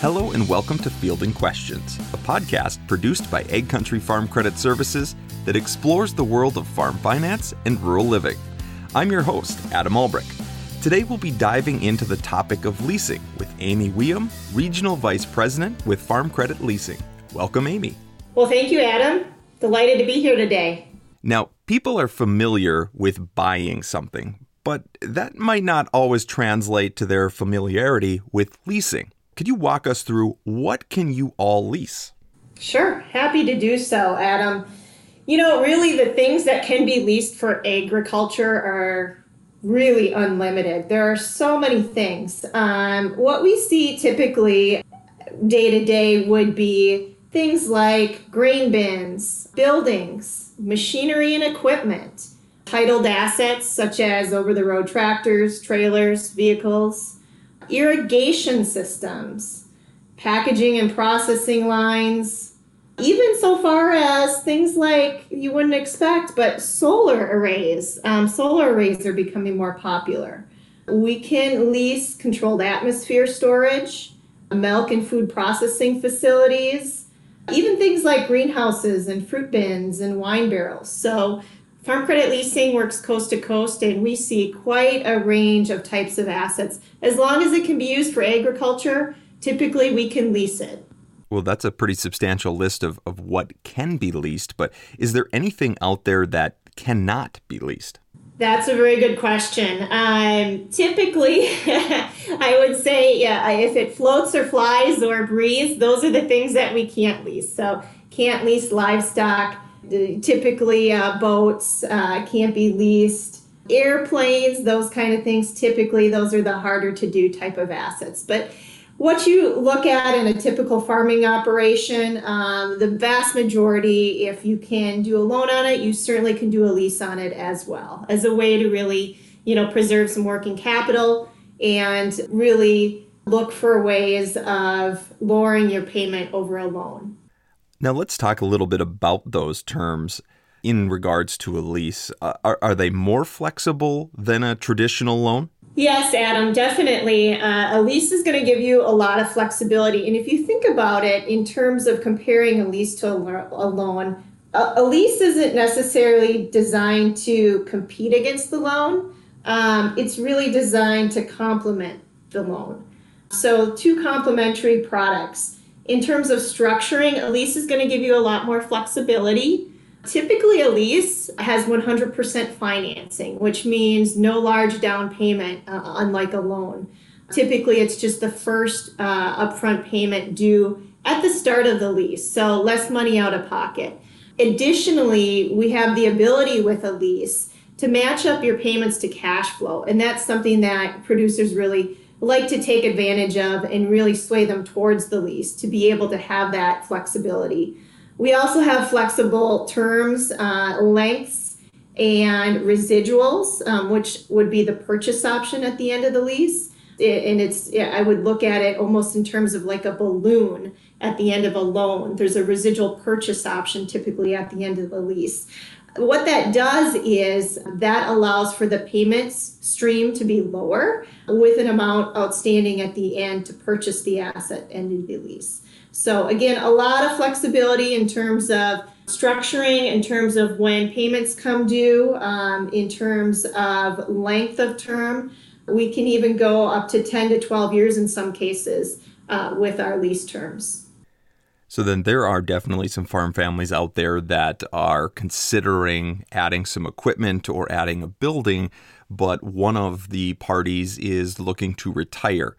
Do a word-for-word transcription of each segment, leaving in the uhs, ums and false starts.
Hello and welcome to Fielding Questions, a podcast produced by AgCountry Farm Credit Services that explores the world of farm finance and rural living. I'm your host, Adam Albrecht. Today we'll be diving into the topic of leasing with Amy Williams, Regional Vice President with Farm Credit Leasing. Welcome, Amy. Well, thank you, Adam. Delighted to be here today. Now, people are familiar with buying something, but that might not always translate to their familiarity with leasing. Could you walk us through what can you all lease? Sure, happy to do so, Adam. You know, really the things that can be leased for agriculture are really unlimited. There are so many things. Um, what we see typically day to day would be things like grain bins, buildings, machinery and equipment, titled assets such as over-the-road tractors, trailers, vehicles, irrigation systems, packaging and processing lines, even so far as things like you wouldn't expect, but solar arrays. Um, solar arrays are becoming more popular. We can lease controlled atmosphere storage, milk and food processing facilities, even things like greenhouses and fruit bins and wine barrels. So Farm Credit Leasing works coast to coast, and we see quite a range of types of assets. As long as it can be used for agriculture, typically we can lease it. Well, that's a pretty substantial list of, of what can be leased, but is there anything out there that cannot be leased? That's a very good question. Um, typically, I would say yeah, if it floats or flies or breathes, those are the things that we can't lease. So can't lease livestock. Typically, uh, boats uh, can't be leased, airplanes, those kind of things. Typically, those are the harder to do type of assets. But what you look at in a typical farming operation, um, the vast majority, if you can do a loan on it, you certainly can do a lease on it as well, as a way to really, you know, preserve some working capital and really look for ways of lowering your payment over a loan. Now, let's talk a little bit about those terms in regards to a lease. Uh, are, are they more flexible than a traditional loan? Yes, Adam, definitely. Uh, a lease is going to give you a lot of flexibility. And if you think about it in terms of comparing a lease to a, a loan, a, a lease isn't necessarily designed to compete against the loan. Um, it's really designed to complement the loan. So two complementary products. In terms of structuring, a lease is going to give you a lot more flexibility. Typically, a lease has one hundred percent financing, which means no large down payment, uh, unlike a loan. Typically, it's just the first uh, upfront payment due at the start of the lease, so less money out of pocket. Additionally, we have the ability with a lease to match up your payments to cash flow, and that's something that producers really like to take advantage of and really sway them towards the lease to be able to have that flexibility. We also have flexible terms, uh, lengths, and residuals, um, which would be the purchase option at the end of the lease. It, and it's I would look at it almost in terms of like a balloon at the end of a loan. There's a residual purchase option typically at the end of the lease. What that does is that allows for the payments stream to be lower with an amount outstanding at the end to purchase the asset and the lease. So again, a lot of flexibility in terms of structuring, in terms of when payments come due, um, in terms of length of term. We can even go up to ten to twelve years in some cases uh, with our lease terms. So then there are definitely some farm families out there that are considering adding some equipment or adding a building, but one of the parties is looking to retire.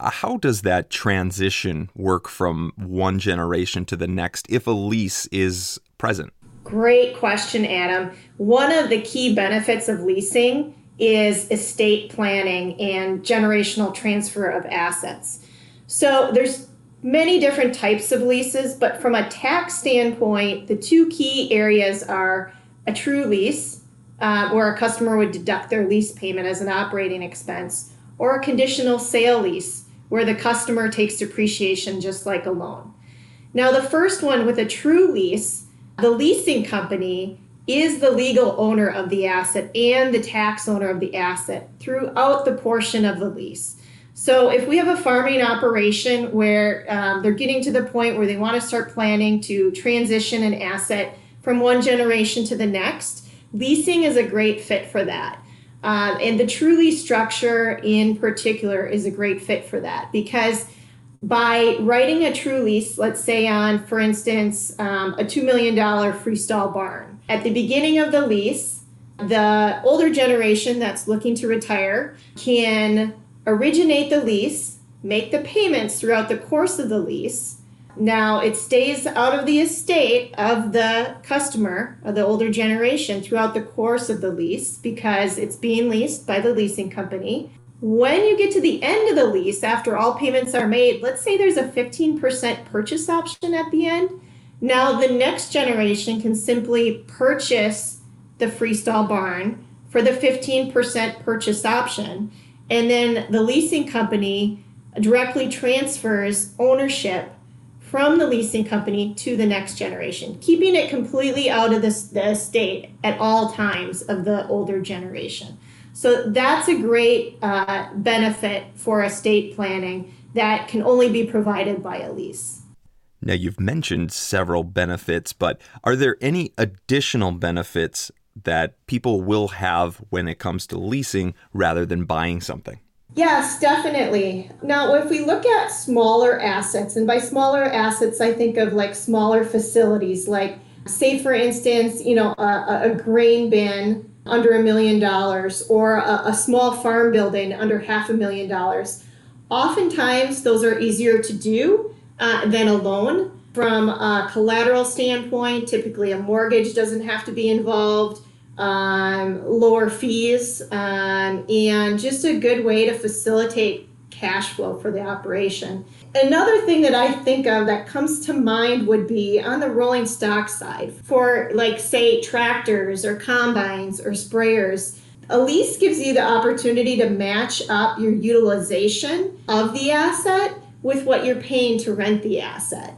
How does that transition work from one generation to the next if a lease is present? Great question, Adam. One of the key benefits of leasing is estate planning and generational transfer of assets. So there's many different types of leases, but from a tax standpoint, the two key areas are a true lease, uh, where a customer would deduct their lease payment as an operating expense, or a conditional sale lease, where the customer takes depreciation just like a loan. Now, the first one with a true lease, the leasing company is the legal owner of the asset and the tax owner of the asset throughout the portion of the lease. So if we have a farming operation where um, they're getting to the point where they want to start planning to transition an asset from one generation to the next, leasing is a great fit for that. Um, and the true lease structure in particular is a great fit for that, because by writing a true lease, let's say on, for instance, um, a two million dollar freestall barn, at the beginning of the lease, the older generation that's looking to retire can originate the lease, make the payments throughout the course of the lease. Now, it stays out of the estate of the customer, of the older generation, throughout the course of the lease because it's being leased by the leasing company. When you get to the end of the lease, after all payments are made, let's say there's a fifteen percent purchase option at the end. Now, the next generation can simply purchase the freestall barn for the fifteen percent purchase option. And then the leasing company directly transfers ownership from the leasing company to the next generation, keeping it completely out of the, the estate at all times of the older generation. So that's a great uh, benefit for estate planning that can only be provided by a lease. Now, you've mentioned several benefits, but are there any additional benefits that people will have when it comes to leasing rather than buying something? Yes, definitely. Now, if we look at smaller assets, and by smaller assets, I think of like smaller facilities, like say, for instance, you know, a, a grain bin under a million dollars or a, a small farm building under half a million dollars. Oftentimes, those are easier to do uh, than a loan. From a collateral standpoint, typically a mortgage doesn't have to be involved. Um, lower fees, um, and just a good way to facilitate cash flow for the operation. Another thing that I think of that comes to mind would be on the rolling stock side for, like, say, tractors or combines or sprayers. A lease gives you the opportunity to match up your utilization of the asset with what you're paying to rent the asset.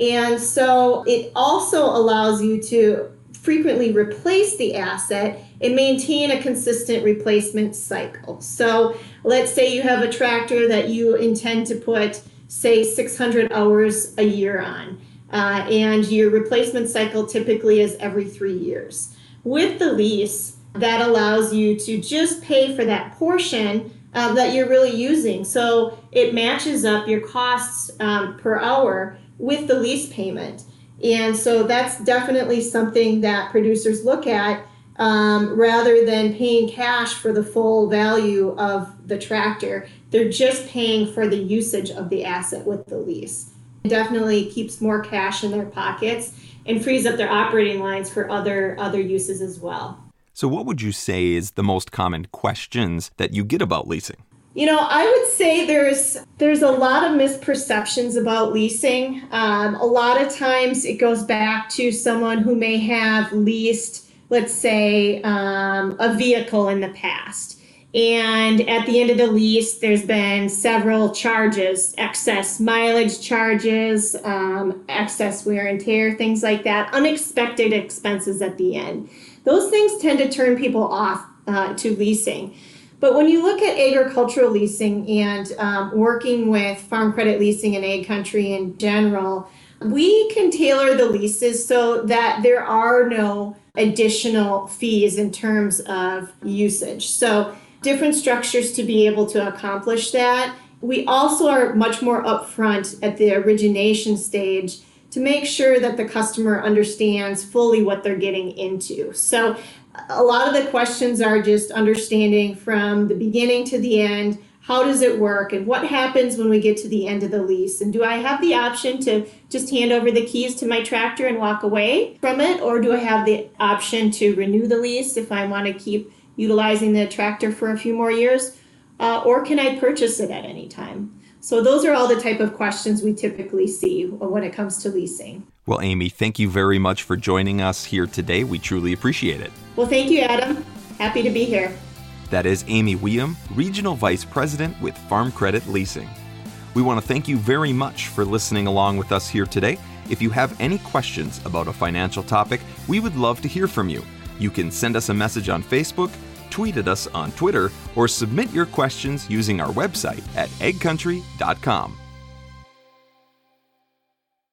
And so it also allows you to frequently replace the asset and maintain a consistent replacement cycle. So let's say you have a tractor that you intend to put, say, six hundred hours a year on, uh, and your replacement cycle typically is every three years. With the lease, that allows you to just pay for that portion uh, that you're really using. So it matches up your costs um, per hour with the lease payment. And so that's definitely something that producers look at um, rather than paying cash for the full value of the tractor. They're just paying for the usage of the asset with the lease. It definitely keeps more cash in their pockets and frees up their operating lines for other, other uses as well. So what would you say is the most common questions that you get about leasing? You know, I would say there's there's a lot of misperceptions about leasing. Um, a lot of times it goes back to someone who may have leased, let's say, um, a vehicle in the past. And at the end of the lease, there's been several charges, excess mileage charges, um, excess wear and tear, things like that, unexpected expenses at the end. Those things tend to turn people off uh, to leasing. But when you look at agricultural leasing and um, working with Farm Credit Leasing and AgCountry in general, we can tailor the leases so that there are no additional fees in terms of usage. So different structures to be able to accomplish that. We also are much more upfront at the origination stage to make sure that the customer understands fully what they're getting into. So a lot of the questions are just understanding from the beginning to the end, how does it work and what happens when we get to the end of the lease? And do I have the option to just hand over the keys to my tractor and walk away from it? Or do I have the option to renew the lease if I want to keep utilizing the tractor for a few more years? Uh, or can I purchase it at any time? So those are all the type of questions we typically see when it comes to leasing. Well, Amy, thank you very much for joining us here today. We truly appreciate it. Well, thank you, Adam. Happy to be here. That is Amy Williams, Regional Vice President with Farm Credit Leasing. We want to thank you very much for listening along with us here today. If you have any questions about a financial topic, we would love to hear from you. You can send us a message on Facebook, tweet at us on Twitter, or submit your questions using our website at egg country dot com.